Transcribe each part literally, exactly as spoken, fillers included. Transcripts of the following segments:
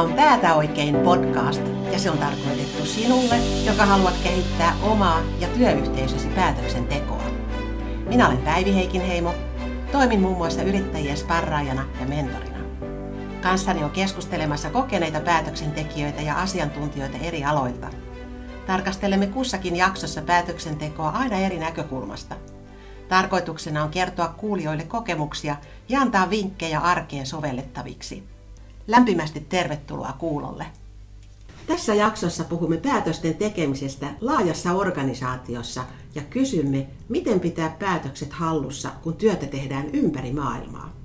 Tämä on Päätä oikein podcast ja se on tarkoitettu sinulle, joka haluat kehittää omaa ja työyhteisösi päätöksentekoa. Minä olen Päivi Heikinheimo, toimin muun muassa yrittäjien sparraajana ja mentorina. Kanssani on keskustelemassa kokeneita päätöksentekijöitä ja asiantuntijoita eri aloilta. Tarkastelemme kussakin jaksossa päätöksentekoa aina eri näkökulmasta. Tarkoituksena on kertoa kuulijoille kokemuksia ja antaa vinkkejä arkeen sovellettaviksi. Lämpimästi tervetuloa kuulolle. Tässä jaksossa puhumme päätösten tekemisestä laajassa organisaatiossa ja kysymme, miten pitää päätökset hallussa, kun työtä tehdään ympäri maailmaa.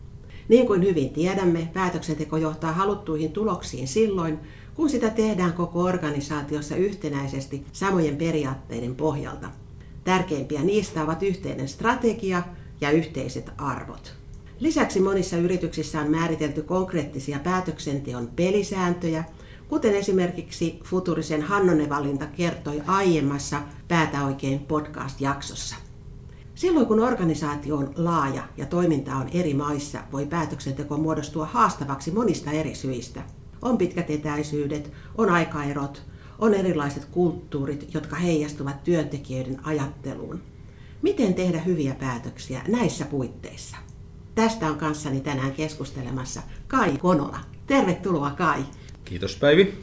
Niin kuin hyvin tiedämme, päätöksenteko johtaa haluttuihin tuloksiin silloin, kun sitä tehdään koko organisaatiossa yhtenäisesti samojen periaatteiden pohjalta. Tärkeimpiä niistä ovat yhteinen strategia ja yhteiset arvot. Lisäksi monissa yrityksissä on määritelty konkreettisia päätöksenteon pelisääntöjä, kuten esimerkiksi Futurisen Hannonen-valinta kertoi aiemmassa Päätä oikein podcast-jaksossa. Silloin kun organisaatio on laaja ja toiminta on eri maissa, voi päätöksenteko muodostua haastavaksi monista eri syistä. On pitkät etäisyydet, on aikaerot, on erilaiset kulttuurit, jotka heijastuvat työntekijöiden ajatteluun. Miten tehdä hyviä päätöksiä näissä puitteissa? Tästä on kanssani tänään keskustelemassa Kai Konola. Tervetuloa, Kai. Kiitos, Päivi.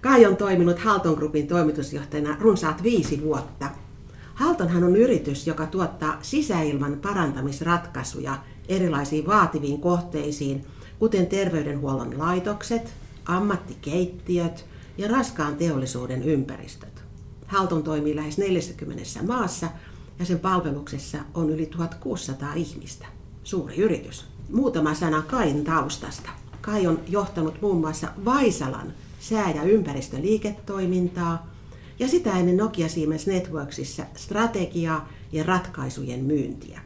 Kai on toiminut Halton Groupin toimitusjohtajana runsaat viisi vuotta. Haltonhan on yritys, joka tuottaa sisäilman parantamisratkaisuja erilaisiin vaativiin kohteisiin, kuten terveydenhuollon laitokset, ammattikeittiöt ja raskaan teollisuuden ympäristöt. Halton toimii lähes neljässäkymmenessä maassa ja sen palveluksessa on yli tuhatkuusisataa ihmistä. Suuri yritys. Muutama sana Kain taustasta. Kai on johtanut muun muassa Vaisalan sää- ja ympäristöliiketoimintaa ja sitä ennen Nokia Siemens Networksissa strategiaa ja ratkaisujen myyntiä.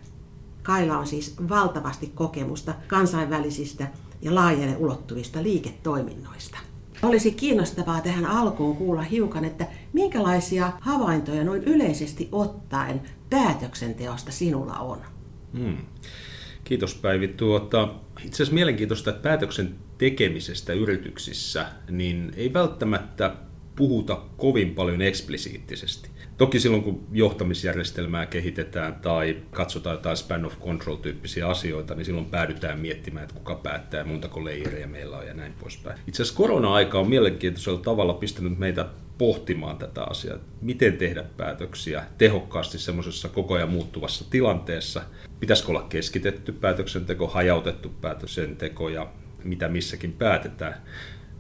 Kailla on siis valtavasti kokemusta kansainvälisistä ja laajalle ulottuvista liiketoiminnoista. Olisi kiinnostavaa tähän alkuun kuulla hiukan, että minkälaisia havaintoja noin yleisesti ottaen päätöksenteosta sinulla on? Hmm. Kiitos, Päivi. Tuota, itse asiassa mielenkiintoista, että päätöksen tekemisestä yrityksissä niin ei välttämättä puhuta kovin paljon eksplisiittisesti. Toki silloin, kun johtamisjärjestelmää kehitetään tai katsotaan jotain span of control-tyyppisiä asioita, niin silloin päädytään miettimään, että kuka päättää, montako leirejä meillä on ja näin poispäin. Itse asiassa korona-aika on mielenkiintoisella tavalla pistänyt meitä pohtimaan tätä asiaa, miten tehdä päätöksiä tehokkaasti semmoisessa koko ajan muuttuvassa tilanteessa. Pitäisikö olla keskitetty päätöksenteko, hajautettu päätöksenteko ja mitä missäkin päätetään.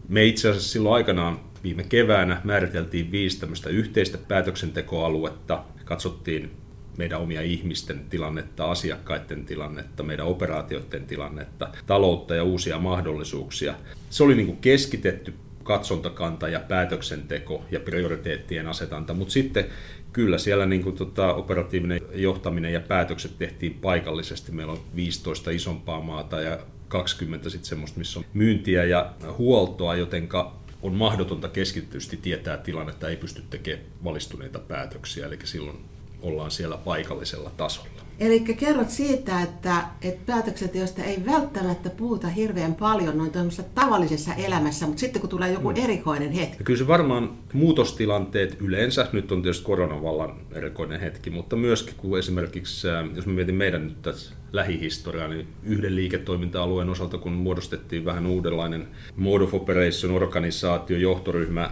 Me itse asiassa silloin aikanaan viime keväänä määriteltiin viisi tämmöistä yhteistä päätöksentekoaluetta. Katsottiin meidän omia ihmisten tilannetta, asiakkaiden tilannetta, meidän operaatioiden tilannetta, taloutta ja uusia mahdollisuuksia. Se oli niin kuin keskitetty katsontakanta ja päätöksenteko ja prioriteettien asetanta, mutta sitten kyllä siellä niin kuin tota, operatiivinen johtaminen ja päätökset tehtiin paikallisesti. Meillä on viisitoista isompaa maata ja kaksikymmentä sitten semmoista, missä on myyntiä ja huoltoa, jotenka on mahdotonta keskitysti tietää tilannetta, ei pysty tekemään valistuneita päätöksiä, eli silloin ollaan siellä paikallisella tasolla. Eli kerrot siitä, että, että päätöksenteosta ei välttämättä puhuta hirveän paljon noin tavallisessa elämässä, mutta sitten kun tulee joku no. erikoinen hetki. Ja kyllä se varmaan muutostilanteet yleensä, nyt on tietysti koronavallan erikoinen hetki, mutta myöskin kun esimerkiksi, jos me mietin meidän nyt tässä lähihistoriaa, niin yhden liiketoiminta-alueen osalta, kun muodostettiin vähän uudenlainen mode of operation, organisaatio, johtoryhmä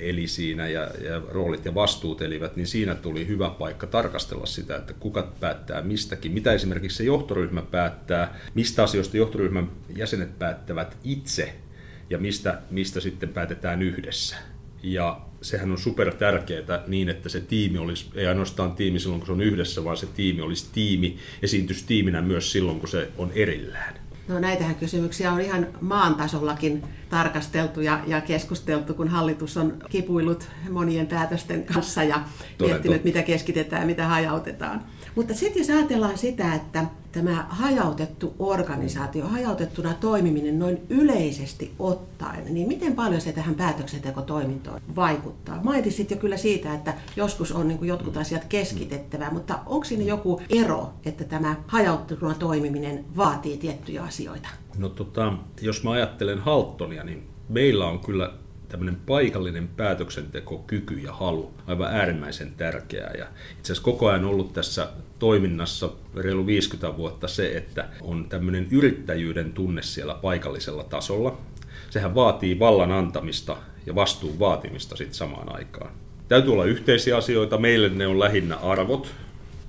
eli siinä ja, ja roolit ja vastuut elivät, niin siinä tuli hyvä paikka tarkastella sitä, että kuka päättää mistäkin. Mitä esimerkiksi se johtoryhmä päättää, mistä asioista johtoryhmän jäsenet päättävät itse ja mistä, mistä sitten päätetään yhdessä. Ja sehän on super tärkeää niin, että se tiimi olisi, ei ainoastaan tiimi silloin kun se on yhdessä, vaan se tiimi olisi tiimi, esiintyisi tiiminä myös silloin kun se on erillään. No näitähän kysymyksiä on ihan maan tasollakin tarkasteltu ja, ja keskusteltu, kun hallitus on kipuillut monien päätösten kanssa ja miettinyt, mitä keskitetään ja mitä hajautetaan. Mutta sitten jos ajatellaan sitä, että tämä hajautettu organisaatio, hajautettuna toimiminen noin yleisesti ottaen, niin miten paljon se tähän päätöksentekotoimintoon vaikuttaa? Mainitsit jo kyllä siitä, että joskus on niin kuin jotkut asiat keskitettävää, mutta onko siinä joku ero, että tämä hajautettuna toimiminen vaatii tiettyjä asioita? No tota, jos mä ajattelen Haltonia, niin meillä on kyllä tämmöinen paikallinen päätöksentekokyky ja halu aivan äärimmäisen tärkeää. Ja itse asiassa koko ajan ollut tässä toiminnassa reilu viisikymmentä vuotta se, että on tämmöinen yrittäjyyden tunne siellä paikallisella tasolla. Sehän vaatii vallan antamista ja vastuun vaatimista sitten samaan aikaan. Täytyy olla yhteisiä asioita. Meille ne on lähinnä arvot,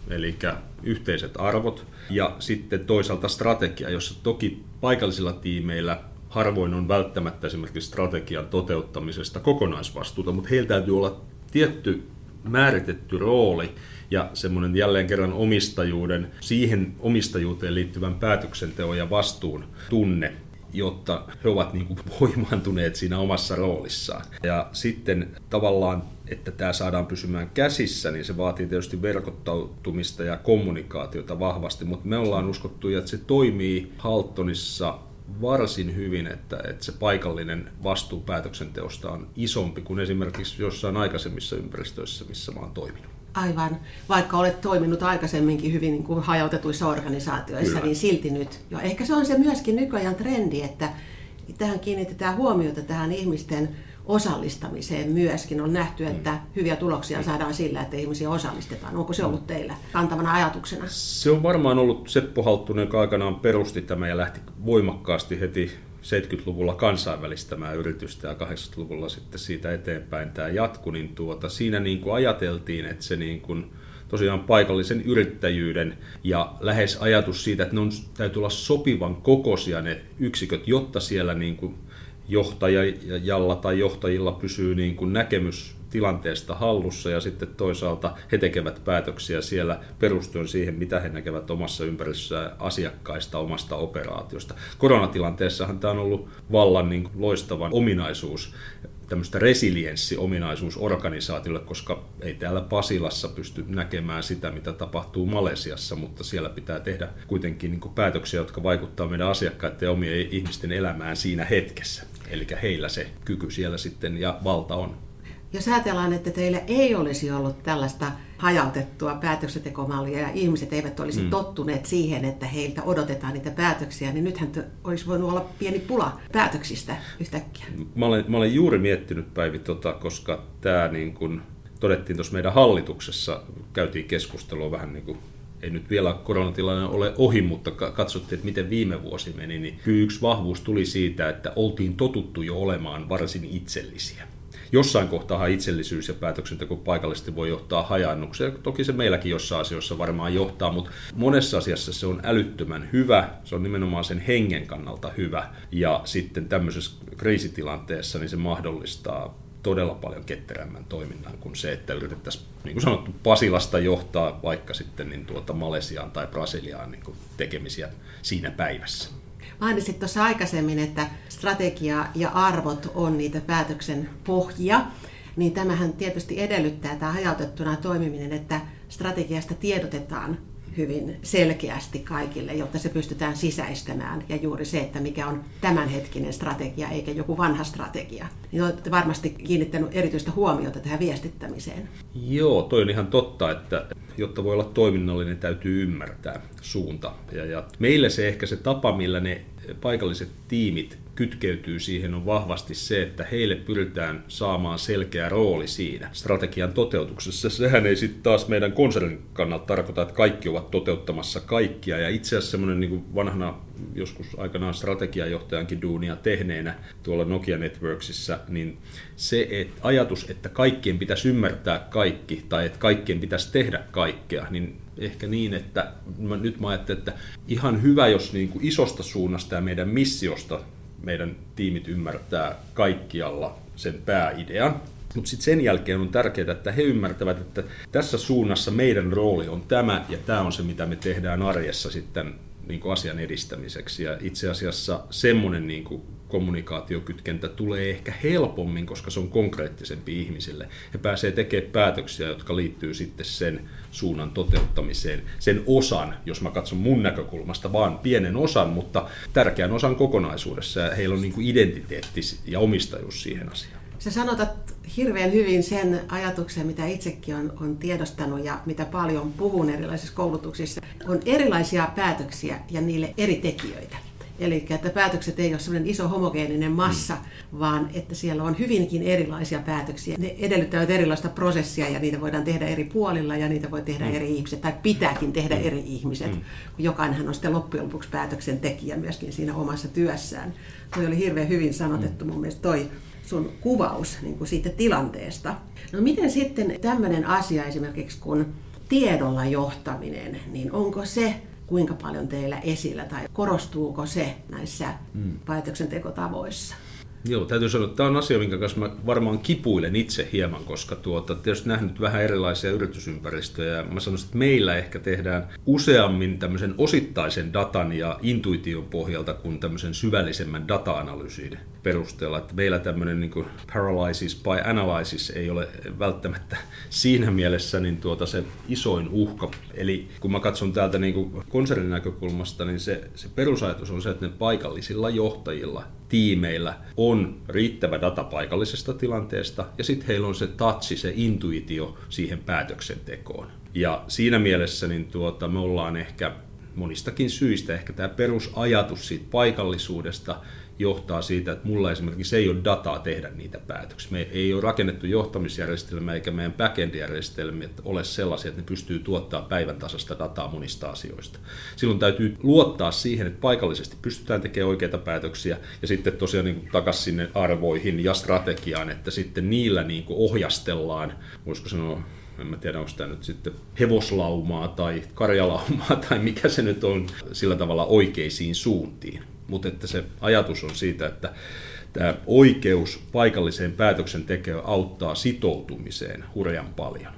eli yhteiset arvot. Ja sitten toisaalta strategia, jossa toki paikallisilla tiimeillä harvoin on välttämättä esimerkiksi strategian toteuttamisesta kokonaisvastuuta, mutta heillä täytyy olla tietty määritetty rooli ja semmoinen jälleen kerran omistajuuden, siihen omistajuuteen liittyvän päätöksenteon ja vastuun tunne, jotta he ovat niin kuin voimaantuneet siinä omassa roolissaan. Ja sitten tavallaan, että tämä saadaan pysymään käsissä, niin se vaatii tietysti verkottautumista ja kommunikaatiota vahvasti, mutta me ollaan uskottu, että se toimii Haltonissa varsin hyvin, että, että se paikallinen vastuu päätöksenteosta on isompi kuin esimerkiksi jossain aikaisemmissa ympäristöissä, missä mä oon toiminut. Aivan. Vaikka olet toiminut aikaisemminkin hyvin niin kuin hajautetuissa organisaatioissa, kyllä, niin silti nyt. Jo, ehkä se on se myöskin nykyajan trendi, että tähän kiinnitetään huomiota tähän ihmisten osallistamiseen myöskin. On nähty, että hyviä tuloksia saadaan sillä, että ihmisiä osallistetaan. Onko se ollut teillä kantavana ajatuksena? Se on varmaan ollut Seppo Halttunen, joka aikanaan perusti tämän ja lähti voimakkaasti heti seitsemänkymmentäluvulla kansainvälistämään yritystä ja kahdeksankymmentäluvulla sitten siitä eteenpäin tämä jatkui. Niin tuota, siinä niin kuin ajateltiin, että se niin kuin tosiaan paikallisen yrittäjyyden ja lähes ajatus siitä, että ne on, täytyy olla sopivan kokoisia ne yksiköt, jotta siellä niin kuin johtajalla tai johtajilla pysyy niin kuin näkemys tilanteesta hallussa ja sitten toisaalta he tekevät päätöksiä siellä perustuen siihen, mitä he näkevät omassa ympäristössään asiakkaista, omasta operaatiosta. Koronatilanteessahan tämä on ollut vallan niin kuin loistavan ominaisuus, tämmöistä resilienssiominaisuus organisaatiolle, koska ei täällä Pasilassa pysty näkemään sitä, mitä tapahtuu Malesiassa, mutta siellä pitää tehdä kuitenkin niin kuin päätöksiä, jotka vaikuttavat meidän asiakkaiden ja omien ihmisten elämään siinä hetkessä. Eli heillä se kyky siellä sitten ja valta on. Jos ajatellaan, että teillä ei olisi ollut tällaista hajautettua päätöksentekomallia ja ihmiset eivät olisi mm. tottuneet siihen, että heiltä odotetaan niitä päätöksiä, niin nythän olisi voinut olla pieni pula päätöksistä yhtäkkiä. Mä olen, mä olen juuri miettinyt, Päivi, tota, koska tämä niin kun todettiin tuossa meidän hallituksessa, käytiin keskustelua vähän niin kuin, ei nyt vielä koronatilanne ole ohi, mutta katsottiin, että miten viime vuosi meni, niin kyllä yksi vahvuus tuli siitä, että oltiin totuttu jo olemaan varsin itsellisiä. Jossain kohtaa itsellisyys ja päätöksenteko paikallisesti voi johtaa hajaannukseen. Toki se meilläkin jossain asioissa varmaan johtaa, mutta monessa asiassa se on älyttömän hyvä. Se on nimenomaan sen hengen kannalta hyvä. Ja sitten tämmöisessä kriisitilanteessa niin se mahdollistaa todella paljon ketterämmän toiminnan kuin se, että yritettäisiin, niin kuin sanottu, Pasilasta johtaa vaikka sitten niin tuota Malesiaan tai Brasiliaan niin kuin tekemisiä siinä päivässä. Mainitsit tuossa aikaisemmin, että strategia ja arvot on niitä päätöksen pohjia, niin tämähän tietysti edellyttää tämä hajautettuna toimiminen, että strategiasta tiedotetaan hyvin selkeästi kaikille, jotta se pystytään sisäistämään ja juuri se, että mikä on tämänhetkinen strategia eikä joku vanha strategia. Niin olette varmasti kiinnittänyt erityistä huomiota tähän viestittämiseen. Joo, toi on ihan totta, että jotta voi olla toiminnallinen, täytyy ymmärtää suunta. Ja, ja meillä se ehkä se tapa, millä ne paikalliset tiimit kytkeytyy siihen, on vahvasti se, että heille pyritään saamaan selkeä rooli siinä strategian toteutuksessa. Sehän ei sitten taas meidän konsernin kannalta tarkoita, että kaikki ovat toteuttamassa kaikkia. Ja itse asiassa semmoinen niin kuin vanhana, joskus aikanaan strategiajohtajankin duunia tehneenä tuolla Nokia Networksissa, niin se että ajatus, että kaikkien pitäisi ymmärtää kaikki tai että kaikkien pitäisi tehdä kaikkea, niin ehkä niin, että mä, nyt mä ajattelen, että ihan hyvä, jos niin kuin isosta suunnasta ja meidän missiosta meidän tiimit ymmärtää kaikkialla sen pääidean. Mutta sitten sen jälkeen on tärkeää, että he ymmärtävät, että tässä suunnassa meidän rooli on tämä, ja tämä on se, mitä me tehdään arjessa sitten niin kuin asian edistämiseksi. Ja itse asiassa semmoinen niin kuin kommunikaatiokytkentä tulee ehkä helpommin, koska se on konkreettisempi ihmisille. He pääsee tekemään päätöksiä, jotka liittyy sitten sen suunnan toteuttamiseen. Sen osan, jos mä katson mun näkökulmasta, vaan pienen osan, mutta tärkeän osan kokonaisuudessa. Ja heillä on niin kuin identiteetti ja omistajuus siihen asiaan. Sä sanotat hirveän hyvin sen ajatuksen, mitä itsekin on, on tiedostanut ja mitä paljon puhun erilaisissa koulutuksissa. On erilaisia päätöksiä ja niille eri tekijöitä. Eli että päätökset ei ole sellainen iso homogeeninen massa, mm. vaan että siellä on hyvinkin erilaisia päätöksiä. Ne edellyttävät erilaista prosessia ja niitä voidaan tehdä eri puolilla ja niitä voi tehdä mm. eri ihmiset tai pitääkin tehdä mm. eri ihmiset. Mm. Jokainenhan on sitten loppujen lopuksi päätöksentekijä myöskin siinä omassa työssään. Toi oli hirveän hyvin sanotettu mun mielestä toi sun kuvaus niin kuin siitä tilanteesta. No miten sitten tämmöinen asia esimerkiksi kun tiedolla johtaminen, niin onko se kuinka paljon teillä esillä tai korostuuko se näissä mm. päätöksentekotavoissa? Joo, täytyy sanoa, että tämä on asia, minkä kanssa mä varmaan kipuilen itse hieman, koska tuota, tietysti nähnyt vähän erilaisia yritysympäristöjä. Ja mä sanoisin, että meillä ehkä tehdään useammin tämmöisen osittaisen datan ja intuition pohjalta kuin tämmöisen syvällisemmän data-analyysin perusteella. Että meillä tämmöinen niin kuin paralysis by analysis ei ole välttämättä siinä mielessä niin tuota, se isoin uhka. Eli kun mä katson täältä niin kuin konsernin näkökulmasta, niin se, se perusajatus on se, että ne paikallisilla johtajilla, tiimeillä on riittävä data paikallisesta tilanteesta ja sitten heillä on se touch, se intuitio siihen päätöksentekoon. Ja siinä mielessä niin tuota, me ollaan ehkä monistakin syistä, ehkä tämä perusajatus siitä paikallisuudesta johtaa siitä, että mulla esimerkiksi ei ole dataa tehdä niitä päätöksiä. Me ei ole rakennettu johtamisjärjestelmä eikä meidän backend-järjestelmät ole sellaisia, että ne pystyy tuottamaan päivän tasasta dataa monista asioista. Silloin täytyy luottaa siihen, että paikallisesti pystytään tekemään oikeita päätöksiä ja sitten tosiaan niin takaisin sinne arvoihin ja strategiaan, että sitten niillä niin ohjastellaan, voisiko sanoa, en mä tiedä, onko tämä nyt sitten hevoslaumaa tai karjalaumaa tai mikä se nyt on sillä tavalla oikeisiin suuntiin. Mutta että se ajatus on siitä, että tämä oikeus paikalliseen päätöksentekoon auttaa sitoutumiseen hurjan paljon.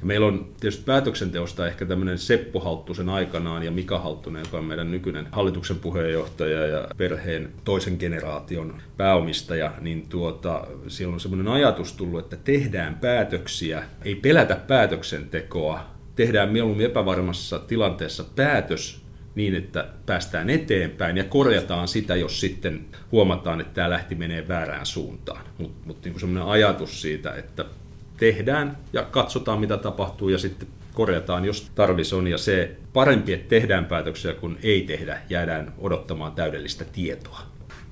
Ja meillä on tietysti päätöksenteosta ehkä tämmöinen Seppo Halttusen aikanaan ja Mika Halttunen, joka on meidän nykyinen hallituksen puheenjohtaja ja perheen toisen generaation pääomistaja, niin tuota, siellä on semmoinen ajatus tullut, että tehdään päätöksiä, ei pelätä päätöksentekoa, tehdään mieluummin epävarmassa tilanteessa päätös, niin, että päästään eteenpäin ja korjataan sitä, jos sitten huomataan, että tämä lähti menee väärään suuntaan. Mutta mut niin semmoinen ajatus siitä, että tehdään ja katsotaan, mitä tapahtuu ja sitten korjataan, jos tarvis on. Ja se parempi, että tehdään päätöksiä, kun ei tehdä, jäädään odottamaan täydellistä tietoa.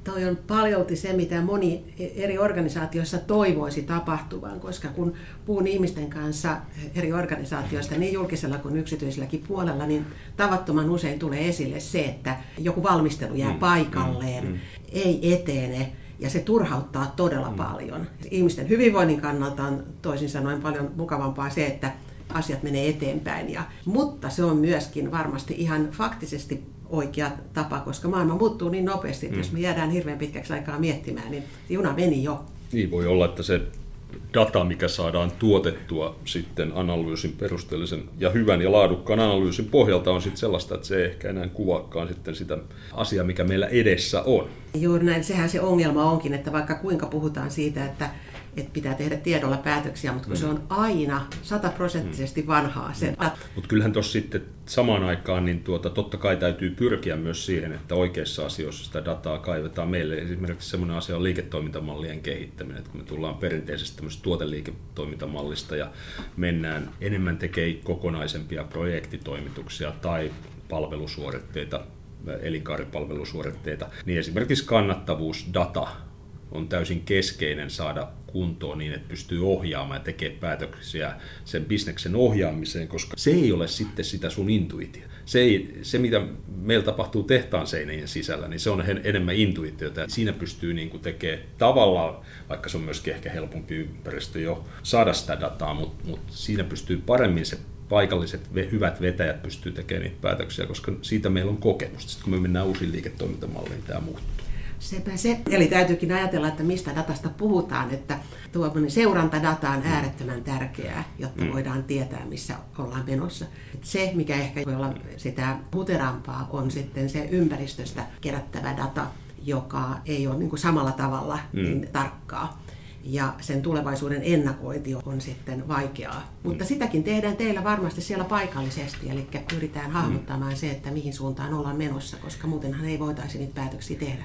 Toi on paljolti se, mitä moni eri organisaatioissa toivoisi tapahtuvan, koska kun puhun ihmisten kanssa eri organisaatioista niin julkisella kuin yksityiselläkin puolella, niin tavattoman usein tulee esille se, että joku valmistelu jää paikalleen, mm, mm, mm. ei etene ja se turhauttaa todella mm. paljon. Ihmisten hyvinvoinnin kannalta on toisin sanoen paljon mukavampaa se, että asiat menee eteenpäin, ja, mutta se on myöskin varmasti ihan faktisesti oikea tapa, koska maailma muuttuu niin nopeasti, että mm. jos me jäädään hirveän pitkäksi aikaa miettimään, niin juna meni jo. Niin voi olla, että se data, mikä saadaan tuotettua sitten analyysin perusteellisen ja hyvän ja laadukkaan analyysin pohjalta on sitten sellaista, että se ei ehkä enää kuvaakaan sitten sitä asiaa, mikä meillä edessä on. Juuri näin, sehän se ongelma onkin, että vaikka kuinka puhutaan siitä, että että pitää tehdä tiedolla päätöksiä, mutta kun mm. se on aina sataprosenttisesti vanhaa sen. Mm. Mutta kyllähän tuossa sitten samaan aikaan, niin tuota, totta kai täytyy pyrkiä myös siihen, että oikeissa asioissa sitä dataa kaivetaan meille. Esimerkiksi semmoinen asia on liiketoimintamallien kehittäminen, että kun me tullaan perinteisestä tämmöisestä tuoteliiketoimintamallista ja mennään enemmän tekemään kokonaisempia projektitoimituksia tai palvelusuoritteita, elinkaaripalvelusuoritteita, niin esimerkiksi kannattavuusdata on täysin keskeinen saada kuntoon niin, että pystyy ohjaamaan ja tekemään päätöksiä sen bisneksen ohjaamiseen, koska se ei ole sitten sitä sun intuitio. Se, ei, se mitä meillä tapahtuu tehtaan seinien sisällä, niin se on enemmän intuitiota. Siinä pystyy niin kuin tekemään tavallaan, vaikka se on myöskin ehkä helpompi ympäristö jo saada sitä dataa, mutta, mutta siinä pystyy paremmin se paikalliset hyvät vetäjät pystyy tekemään niitä päätöksiä, koska siitä meillä on kokemusta. Sitten kun me mennään uusiin liiketoimintamalleihin, tämä muuttuu. Sepä se. Eli täytyykin ajatella, että mistä datasta puhutaan, että tuo seurantadata on äärettömän tärkeää, jotta mm. voidaan tietää, missä ollaan menossa. Et se, mikä ehkä voi olla sitä huterampaa, on sitten se ympäristöstä kerättävä data, joka ei ole niin kuin samalla tavalla mm. niin tarkkaa. Ja sen tulevaisuuden ennakointi on sitten vaikeaa. Mutta sitäkin tehdään teillä varmasti siellä paikallisesti, eli pyritään hahmottamaan se, että mihin suuntaan ollaan menossa, koska muutenhan ei voitaisi niitä päätöksiä tehdä.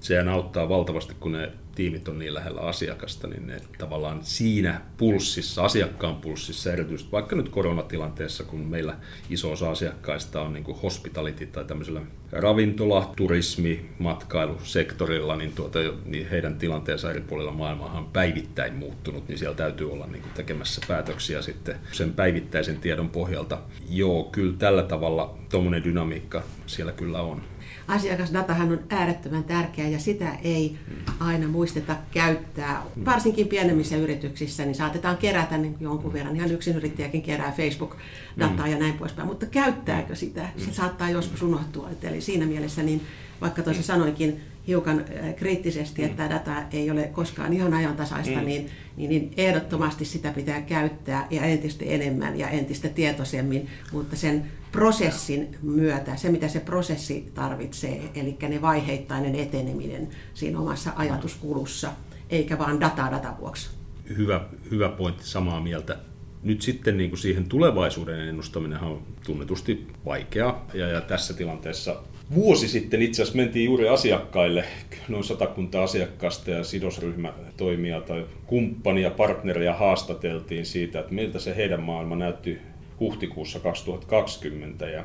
sehän auttaa valtavasti, kun ne tiimit on niin lähellä asiakasta, niin ne tavallaan siinä pulssissa, asiakkaan pulssissa, erityisesti vaikka nyt koronatilanteessa, kun meillä iso osa asiakkaista on niin kuin hospitality tai tämmöisellä ravintola, turismi, matkailusektorilla, niin, tuota, niin heidän tilanteensa eri puolilla maailmaa on päivittäin muuttunut, niin siellä täytyy olla niin kuin tekemässä päätöksiä sitten sen päivittäisen tiedon pohjalta. Joo, kyllä tällä tavalla tuommoinen dynamiikka siellä kyllä on. Asiakasdatahan on äärettömän tärkeä ja sitä ei aina muisteta käyttää. Varsinkin pienemmissä yrityksissä niin saatetaan kerätä niin jonkun verran, ihan yksinyrittäjäkin kerää Facebook-dataa ja näin poispäin, mutta käyttääkö sitä? Se saattaa joskus unohtua. Eli siinä mielessä, niin vaikka tuossa sanoinkin hiukan kriittisesti, että tämä data ei ole koskaan ihan ajantasaista, niin, niin ehdottomasti sitä pitää käyttää ja entistä enemmän ja entistä tietoisemmin, mutta sen prosessin myötä, se mitä se prosessi tarvitsee, eli ne vaiheittainen eteneminen siinä omassa ajatuskulussa, eikä vaan dataa data vuoksi. Hyvä, hyvä pointti, samaa mieltä. Nyt sitten niin kuin siihen tulevaisuuden ennustaminen on tunnetusti vaikeaa ja, ja tässä tilanteessa vuosi sitten itse asiassa mentiin juuri asiakkaille, noin satakunta asiakkaasta ja sidosryhmätoimia tai kumppania, partneria haastateltiin siitä, että miltä se heidän maailma näytti huhtikuussa kaksituhattakaksikymmentä ja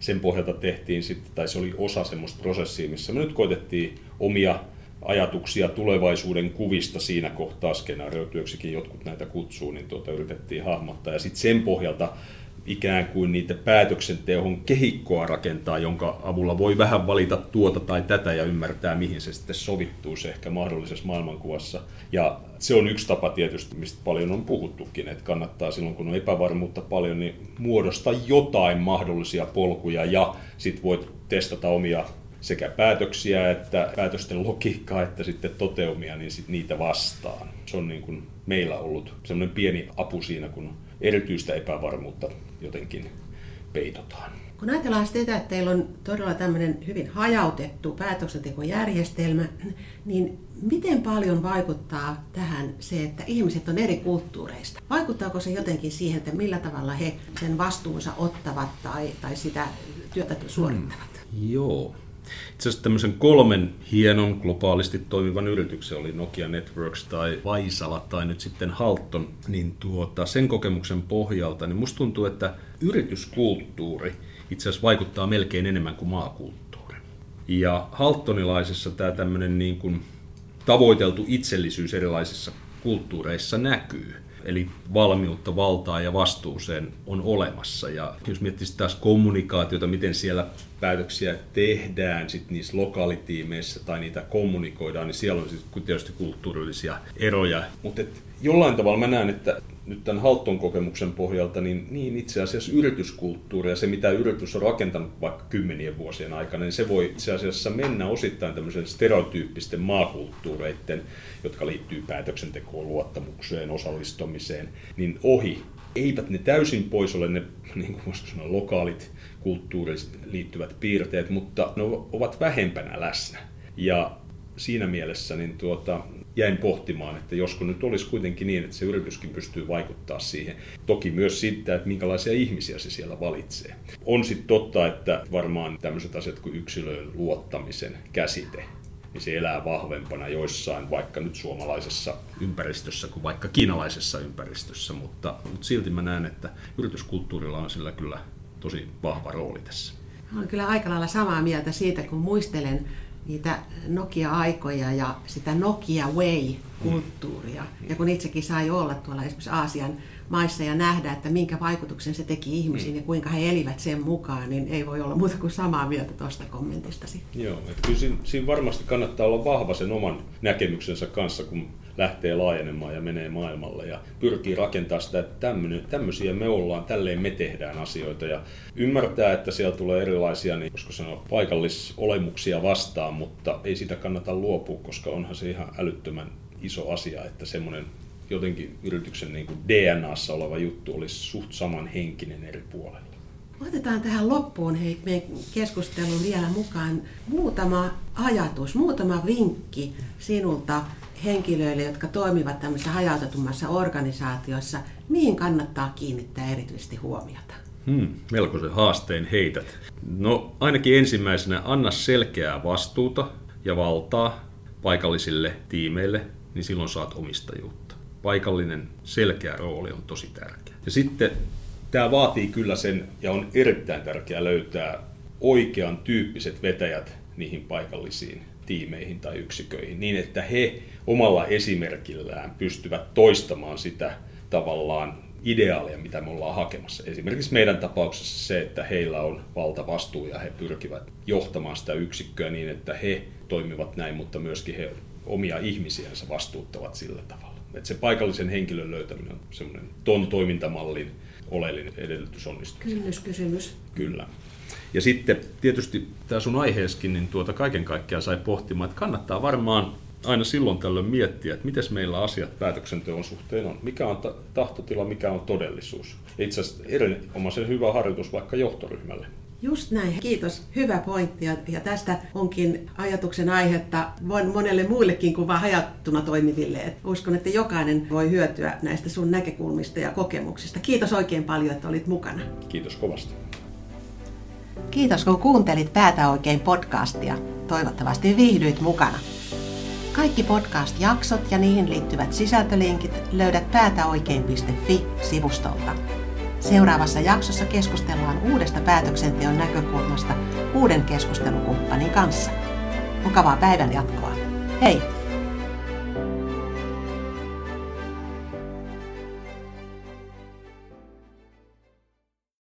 sen pohjalta tehtiin sitten, tai se oli osa semmoista prosessia, missä me nyt koitettiin omia ajatuksia tulevaisuuden kuvista siinä kohtaa skenaariotyöksikin jotkut näitä kutsuu, niin tuota yritettiin hahmottaa ja sitten sen pohjalta ikään kuin niitä päätöksenteon kehikkoa rakentaa, jonka avulla voi vähän valita tuota tai tätä ja ymmärtää, mihin se sitten sovittuisi ehkä mahdollisessa maailmankuvassa. Ja se on yksi tapa tietysti, mistä paljon on puhuttukin, että kannattaa silloin, kun on epävarmuutta paljon, niin muodostaa jotain mahdollisia polkuja ja sitten voit testata omia sekä päätöksiä että päätösten logiikkaa että sitten toteumia, niin sitten niitä vastaan. Se on niin kuin meillä ollut semmoinen pieni apu siinä, kun erityistä epävarmuutta jotenkin peitotaan. Kun ajatellaan sitä, että teillä on todella tämmöinen hyvin hajautettu päätöksentekojärjestelmä, niin miten paljon vaikuttaa tähän se, että ihmiset on eri kulttuureista? Vaikuttaako se jotenkin siihen, että millä tavalla he sen vastuunsa ottavat tai, tai sitä työtä suorittavat? Hmm, joo. Itse asiassa tämmöisen kolmen hienon globaalisti toimivan yrityksen, oli Nokia Networks tai Vaisala tai nyt sitten Halton, niin tuota, sen kokemuksen pohjalta, niin musta tuntuu, että yrityskulttuuri itse asiassa vaikuttaa melkein enemmän kuin maakulttuuri. Ja haltonilaisessa tämä tämmöinen niin kuin tavoiteltu itsellisyys erilaisissa kulttuureissa näkyy. Eli valmiutta valtaan ja vastuuseen on olemassa. Ja jos miettisi taas kommunikaatiota, miten siellä päätöksiä tehdään sit niissä lokaalitiimeissä tai niitä kommunikoidaan, niin siellä on sit tietysti kulttuurillisia eroja. Mutta jollain tavalla mä näen, että nyt tämän Halton kokemuksen pohjalta, niin, niin itse asiassa yrityskulttuuri ja se, mitä yritys on rakentanut vaikka kymmenien vuosien aikana, niin se voi itse asiassa mennä osittain tämmöisen stereotyyppisten maakulttuureiden, jotka liittyy päätöksentekoon, luottamukseen, osallistumiseen, niin ohi. Eivät ne täysin pois ole ne, niin kuin voisiko sanoa, lokaalit kulttuuriin liittyvät piirteet, mutta ne ovat vähempänä läsnä. Ja siinä mielessä niin tuota, jäin pohtimaan, että josko nyt olisi kuitenkin niin, että se yrityskin pystyy vaikuttaa siihen. Toki myös siitä, että minkälaisia ihmisiä se siellä valitsee. On sitten totta, että varmaan tämmöiset asiat kuin yksilön luottamisen käsite, niin se elää vahvempana joissain vaikka nyt suomalaisessa ympäristössä kuin vaikka kiinalaisessa ympäristössä, mutta, mutta silti mä näen, että yrityskulttuurilla on sillä kyllä tosi vahva rooli tässä. Olen kyllä aika lailla samaa mieltä siitä, kun muistelen niitä Nokia-aikoja ja sitä Nokia Way-kulttuuria. Ja kun itsekin sai olla tuolla esimerkiksi Aasian maissa ja nähdä, että minkä vaikutuksen se teki ihmisiin ja kuinka he elivät sen mukaan, niin ei voi olla muuta kuin samaa mieltä tuosta kommentistasi. Joo, että kyllä siinä, siinä varmasti kannattaa olla vahva sen oman näkemyksensä kanssa, kun lähtee laajenemaan ja menee maailmalle ja pyrkii rakentamaan sitä, että tämmöisiä me ollaan, tälleen me tehdään asioita ja ymmärtää, että siellä tulee erilaisia, niin koska sanoa, paikallisolemuksia vastaan, mutta ei sitä kannata luopua, koska onhan se ihan älyttömän iso asia, että semmoinen jotenkin yrityksen niin kuin D N A:ssa oleva juttu olisi suht samanhenkinen eri puolella. Otetaan tähän loppuun hei, meidän keskusteluun vielä mukaan muutama ajatus, muutama vinkki sinulta henkilöille, jotka toimivat tämmöisessä hajautetummassa organisaatiossa. Mihin kannattaa kiinnittää erityisesti huomiota? Hmm, melkoisen haasteen heität. No ainakin ensimmäisenä, anna selkeää vastuuta. ja valtaa paikallisille tiimeille, niin silloin saat omistajuutta. Paikallinen selkeä rooli on tosi tärkeä. Ja sitten tämä vaatii kyllä sen, ja on erittäin tärkeää löytää oikean tyyppiset vetäjät niihin paikallisiin tiimeihin tai yksiköihin, niin että he omalla esimerkillään pystyvät toistamaan sitä tavallaan ideaalia, mitä me ollaan hakemassa. Esimerkiksi meidän tapauksessa se, että heillä on valtavastuu ja he pyrkivät johtamaan sitä yksikköä niin, että he toimivat näin, mutta myöskin he omia ihmisiänsä vastuuttavat sillä tavalla. Että se paikallisen henkilön löytäminen on semmoinen tuon toimintamallin oleellinen edellytys onnistumista. Kynnyskysymys. Kyllä. Ja sitten tietysti tämä sun aiheeskin, niin tuota kaiken kaikkiaan sai pohtimaan, että kannattaa varmaan aina silloin tällöin miettiä, että miten meillä asiat päätöksenteon suhteen on. Mikä on tahtotila, mikä on todellisuus. Itse asiassa erinomaisen hyvä harjoitus vaikka johtoryhmälle. Just näin. Kiitos. Hyvä pointti. Ja tästä onkin ajatuksen aihetta monelle muillekin kuin vain hajattuna toimiville. Et uskon, että jokainen voi hyötyä näistä sun näkökulmista ja kokemuksista. Kiitos oikein paljon, että olit mukana. Kiitos kovasti. Kiitos kun kuuntelit Päätä oikein podcastia. Toivottavasti viihdyit mukana. Kaikki podcast-jaksot ja niihin liittyvät sisältölinkit löydät päätä oikein piste fi-sivustolta. Seuraavassa jaksossa keskustellaan uudesta päätöksenteon näkökulmasta uuden keskustelukumppanin kanssa. Mukavaa päivän jatkoa. Hei!